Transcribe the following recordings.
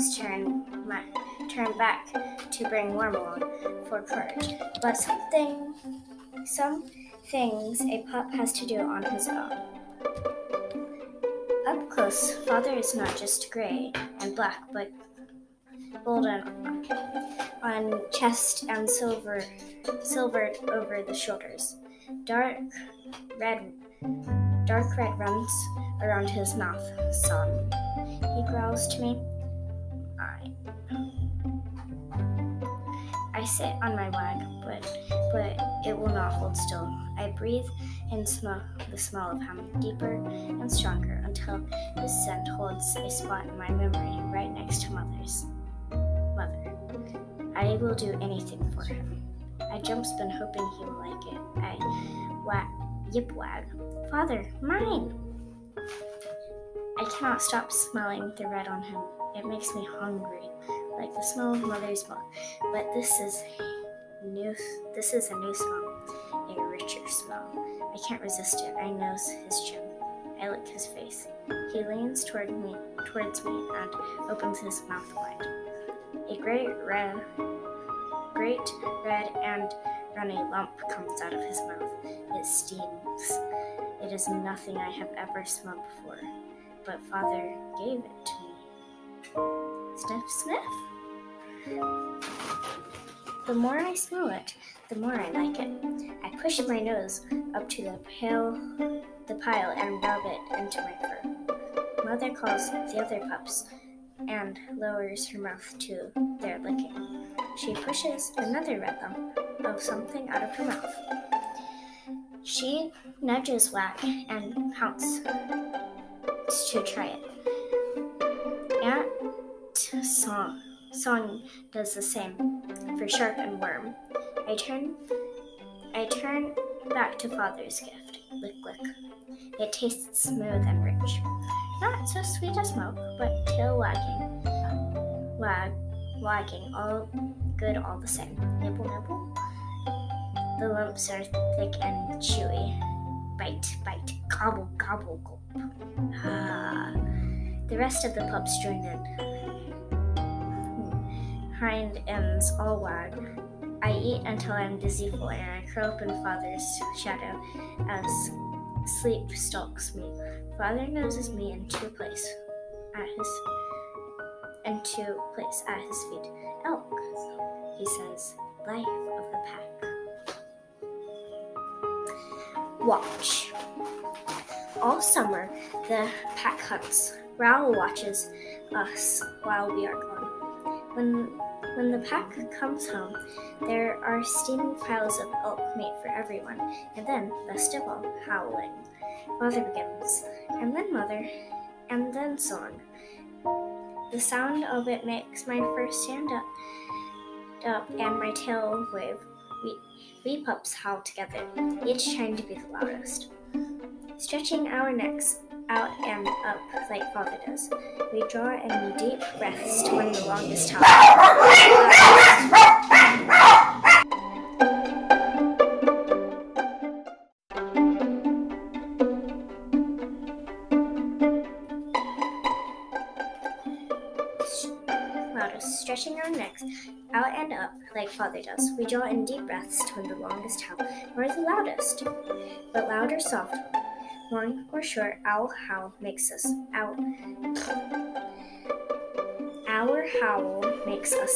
must turn back to bring Worm along for courage. But some things a pup has to do on his own. Up close, Father is not just gray and black, but gold on chest and silvered over the shoulders. Dark red runs around his mouth. Son, he growls to me. I sit on my wag, but it will not hold still. I breathe and smell the smell of him, deeper and stronger, until his scent holds a spot in my memory right next to Mother's. Mother, I will do anything for him. I jump's been hoping he will like it. Yip wag. Father, mine! I cannot stop smelling the red on him. It makes me hungry, like the smell of Mother's milk. But this is a new smell, a richer smell. I can't resist it. I nose his chin. I lick his face. He leans towards me, and opens his mouth wide. A great red and runny lump comes out of his mouth. It stings. It is nothing I have ever smelled before, but Father gave it to me. Sniff, sniff. The more I smell it, the more I like it. I push my nose up to the pile and rub it into my fur. Mother calls the other pups and lowers her mouth to their licking. She pushes another red lump of something out of her mouth. She nudges Whack and Pounce to try it. Aunt Song does the same for Sharp and Worm. I turn back to Father's gift. Lick, lick. It tastes smooth and rich. Not so sweet as milk, but tail wagging, all good all the same. Nibble, nibble. The lumps are thick and chewy. Bite, bite, gobble, gobble, gulp. Ah. The rest of the pups join in. Hind ends all wag. I eat until I'm dizzyful, and I curl up in Father's shadow as sleep stalks me. Father noses me into place at his feet. Elk, he says, life of the pack. Watch. All summer, the pack hunts. Raoul watches us while we are gone. When the pack comes home, there are steaming piles of elk meat for everyone, and then, best of all, howling. Father begins, and then Mother, and then Song. The sound of it makes my fur stand up and my tail wave. We pups howl together, each trying to be the loudest. Stretching our necks out and up like Father does, we draw in deep breaths to win the longest howl. Stretching our necks out and up like Father does, we draw in deep breaths to win the longest howl, or the loudest. But loud or soft, long or short, our howl makes us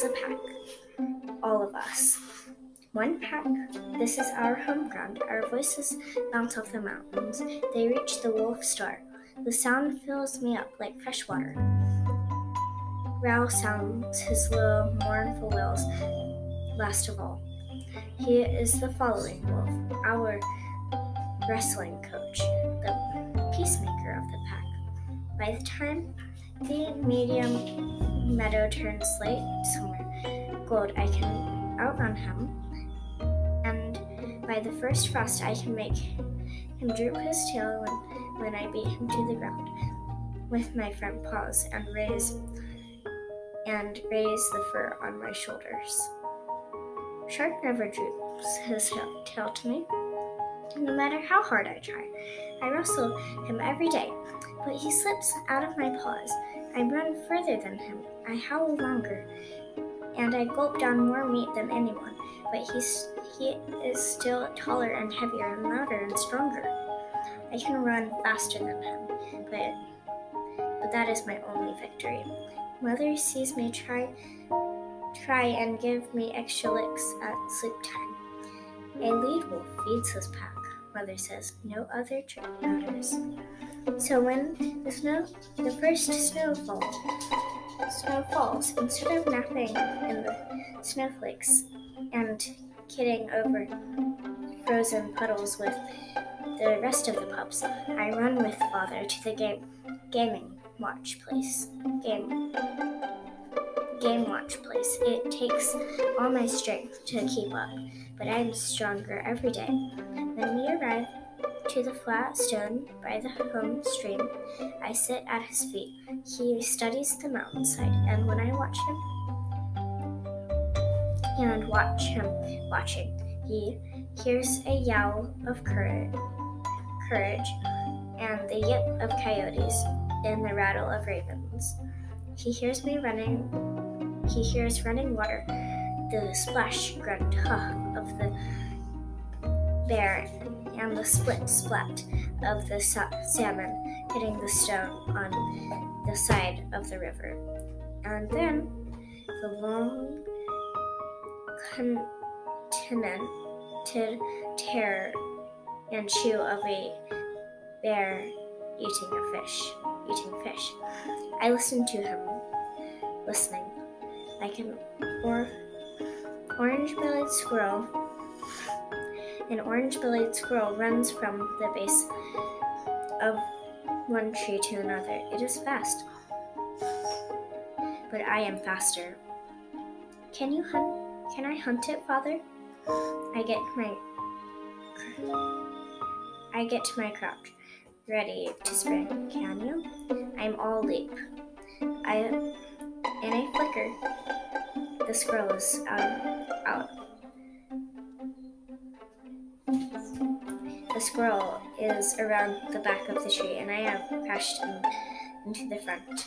a pack. All of us. One pack. This is our home ground. Our voices bounce off the mountains. They reach the wolf star. The sound fills me up like fresh water. Raoul sounds his low, mournful wails last of all. He is the following wolf, our wrestling coach, the peacemaker of the pack. By the time the medium meadow turns late summer gold, I can outrun him, and by the first frost, I can make him droop his tail when I beat him to the ground with my front paws and raise the fur on my shoulders. Shark never droops his tail to me, no matter how hard I try. I wrestle him every day, but he slips out of my paws. I run further than him, I howled longer, and I gulped down more meat than anyone, but he is still taller and heavier and louder and stronger. I can run faster than him, but that is my only victory. Mother sees me try and give me extra licks at sleep time. A lead wolf feeds his pack, Mother says. No other trick matters. So when the first snow falls, instead of napping in the snowflakes and kidding over frozen puddles with the rest of the pups, I run with Father to the game watch place. It takes all my strength to keep up, but I'm stronger every day. When we arrive to the flat stone by the home stream, I sit at his feet. He studies the mountainside, and when I watch him, he hears a yowl of courage, and the yip of coyotes, and the rattle of ravens. He hears running water, the splash grunt huh of the bear, and the split splat of the salmon hitting the stone on the side of the river. And then the long continented tear and chew of a bear eating fish. I listen to him, listening like an orange-bellied squirrel. An orange-bellied squirrel runs from the base of one tree to another. It is fast, but I am faster. Can I hunt it, Father? I get to my crouch, ready to spring. Can you? I'm all leap. In a flicker, the squirrel is out. The squirrel is around the back of the tree, and I have crashed into the front.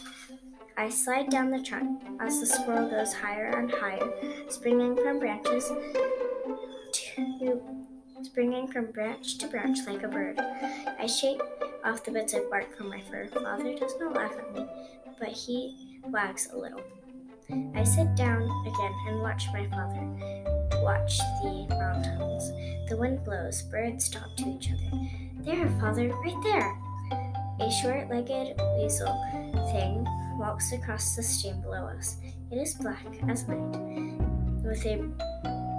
I slide down the trunk as the squirrel goes higher and higher, springing from branch to branch like a bird. I shake off the bits of bark from my fur. Father does not laugh at me, but he wags a little. I sit down again and watch my father watch the mountains. The wind blows, birds talk to each other. There, Father, right there! A short-legged weasel thing walks across the stream below us. It is black as night, with a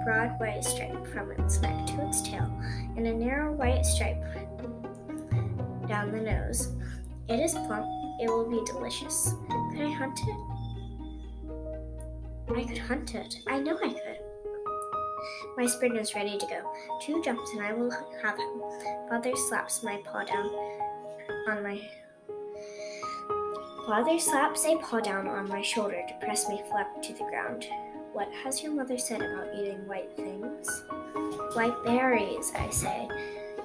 broad white stripe from its neck to its tail, and a narrow white stripe down the nose. It is plump. It will be delicious. Could I hunt it? I could hunt it. I know I could. My spring is ready to go. 2 jumps and I will have him. Father slaps a paw down on my shoulder to press me flat to the ground. What has your mother said about eating white things? White berries, I say,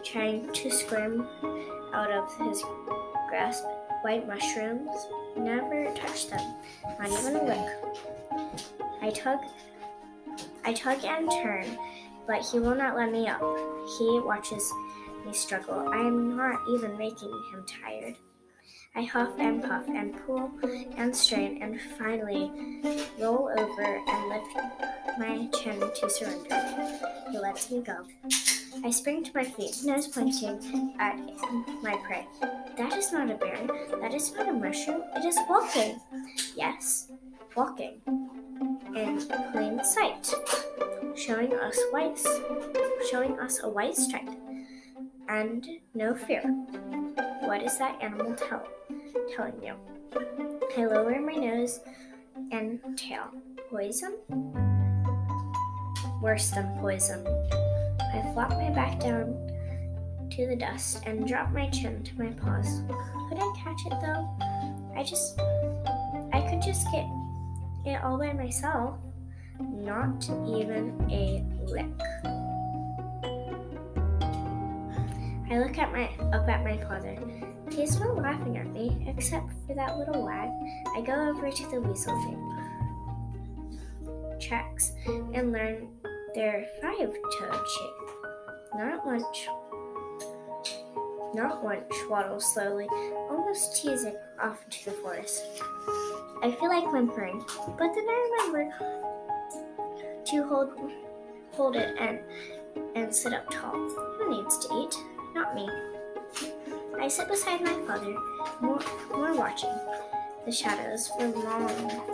trying to squirm out of his grasp. White mushrooms? Never touch them, not even a lick. I tug and turn, but he will not let me up. He watches me struggle. I am not even making him tired. I huff and puff and pull and strain and finally roll over and lift my chin to surrender. He lets me go. I spring to my feet, nose pointing at my prey. That is not a bear. That is not a mushroom. It is walking. Yes, walking. In plain sight, showing us a white stripe, and no fear. What is that animal telling you? I lower my nose and tail. Poison? Worse than poison. I flop my back down to the dust and drop my chin to my paws. Could I catch it though? I could just get it all by myself. Not even a lick. I look up at my father. He's not laughing at me, except for that little wag. I go over to the weasel tracks and learn their five-toed shape. Not once, waddles slowly, almost teasing, off into the forest. I feel like whimpering, but then I remember to hold it and sit up tall. Who needs to eat? Not me. I sit beside my father, more watching the shadows for long,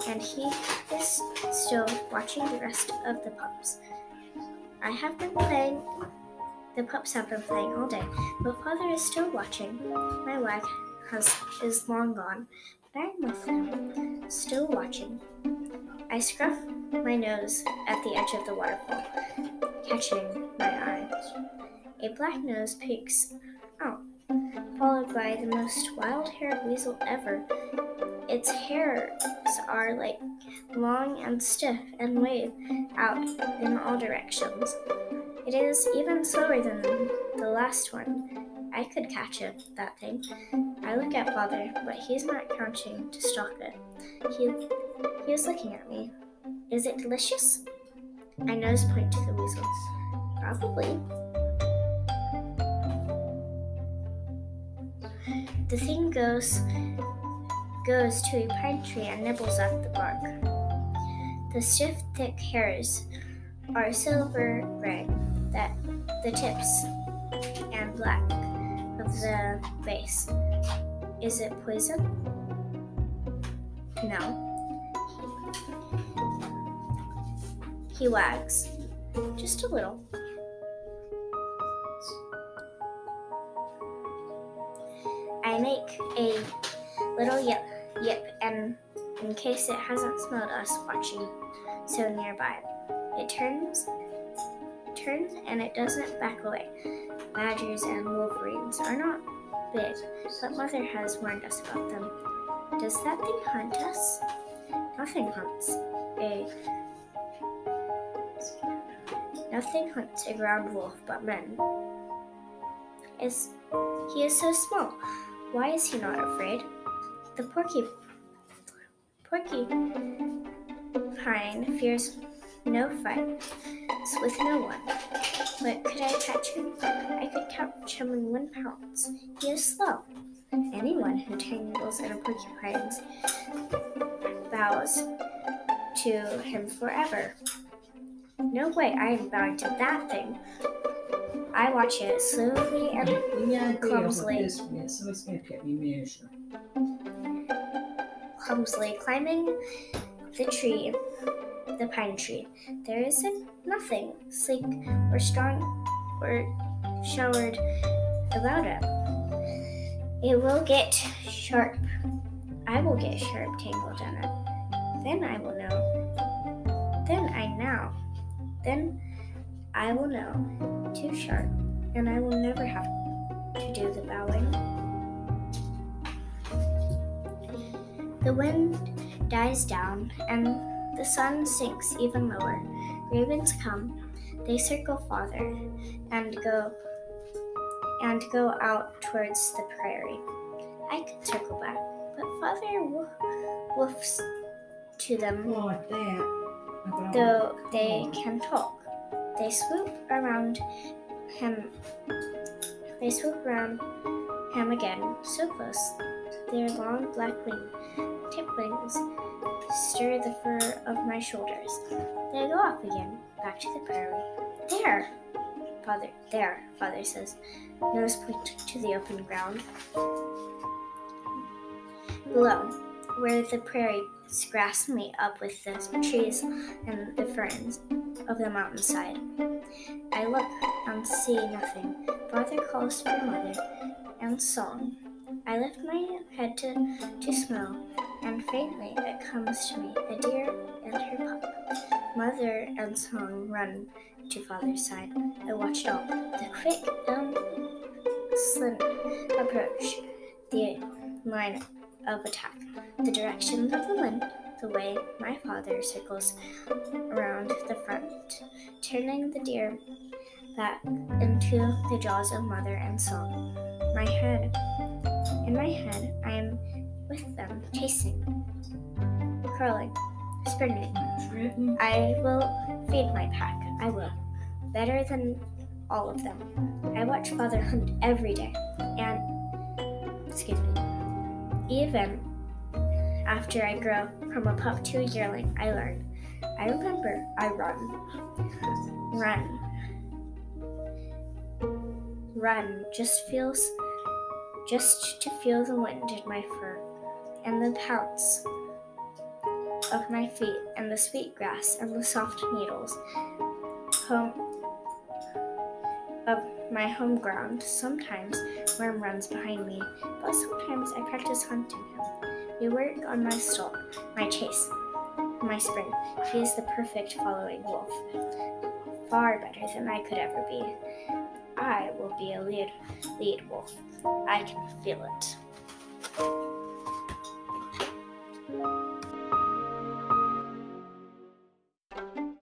and he is still watching the rest of the pups. The pups have been playing all day, but father is still watching. My wag is long gone, but I'm with him, still watching. I scruff my nose at the edge of the waterfall, catching my eyes. A black nose peeks out, followed by the most wild-haired weasel ever. Its hairs are like long and stiff and wave out in all directions. It is even slower than the last one. I could catch it, that thing. I look at father, but he's not counting to stalk it. He is looking at me. Is it delicious? I nose point to the weasels. Probably. The thing goes to a pine tree and nibbles at the bark. The stiff, thick hairs are silver gray, that the tips and black of the base. Is it poison? No. He wags, just a little. I make a little yip, and in case it hasn't smelled us watching so nearby, it turns, and it doesn't back away. Badgers and wolverines are not big, but mother has warned us about them. Does that thing hunt us? Nothing hunts a ground wolf but men. He is so small. Why is he not afraid? The porcupine fears no fights with no one. But could I catch him? I could catch him in 1 pounce. He is slow. Anyone who tangles in a porcupine's bows to him forever. No way, I am bowing to that thing. I watch it slowly and clumsily climbing the pine tree. There isn't nothing sleek or strong or showered about it. It will get sharp. I will get sharp tangled in it. Then I will know. Too sharp, and I will never have to do the bowing. The wind dies down, and the sun sinks even lower. Ravens come, they circle farther, and go out towards the prairie. I could circle back, but father woofs to them, though they can talk. They swoop around him again, so close. Their long black tip wings stir the fur of my shoulders. They go up again, back to the prairie. There, father says, nose point to the open ground. Below, where the prairie grass meet up with the trees and the ferns of the mountainside. I look and see nothing. Father calls for mother and song. I lift my head to smell, and faintly it comes to me, a deer and her pup. Mother and song run to father's side. I watch it all. The quick and slim approach, the line of attack, the direction of the wind, the way my father circles around the front, turning the deer back into the jaws of mother and song. My head In my head, I am with them, chasing, curling, sprinting. I will feed my pack, I will, better than all of them. I watch Father hunt every day, even after I grow from a pup to a yearling, I learn. I remember, I run. Just to feel the wind in my fur, and the pounce of my feet, and the sweet grass, and the soft needles of my home ground. Sometimes Worm runs behind me, but sometimes I practice hunting him. We work on my stalk, my chase, my sprint. He is the perfect following wolf, far better than I could ever be. I will be a lead wolf. I can feel it.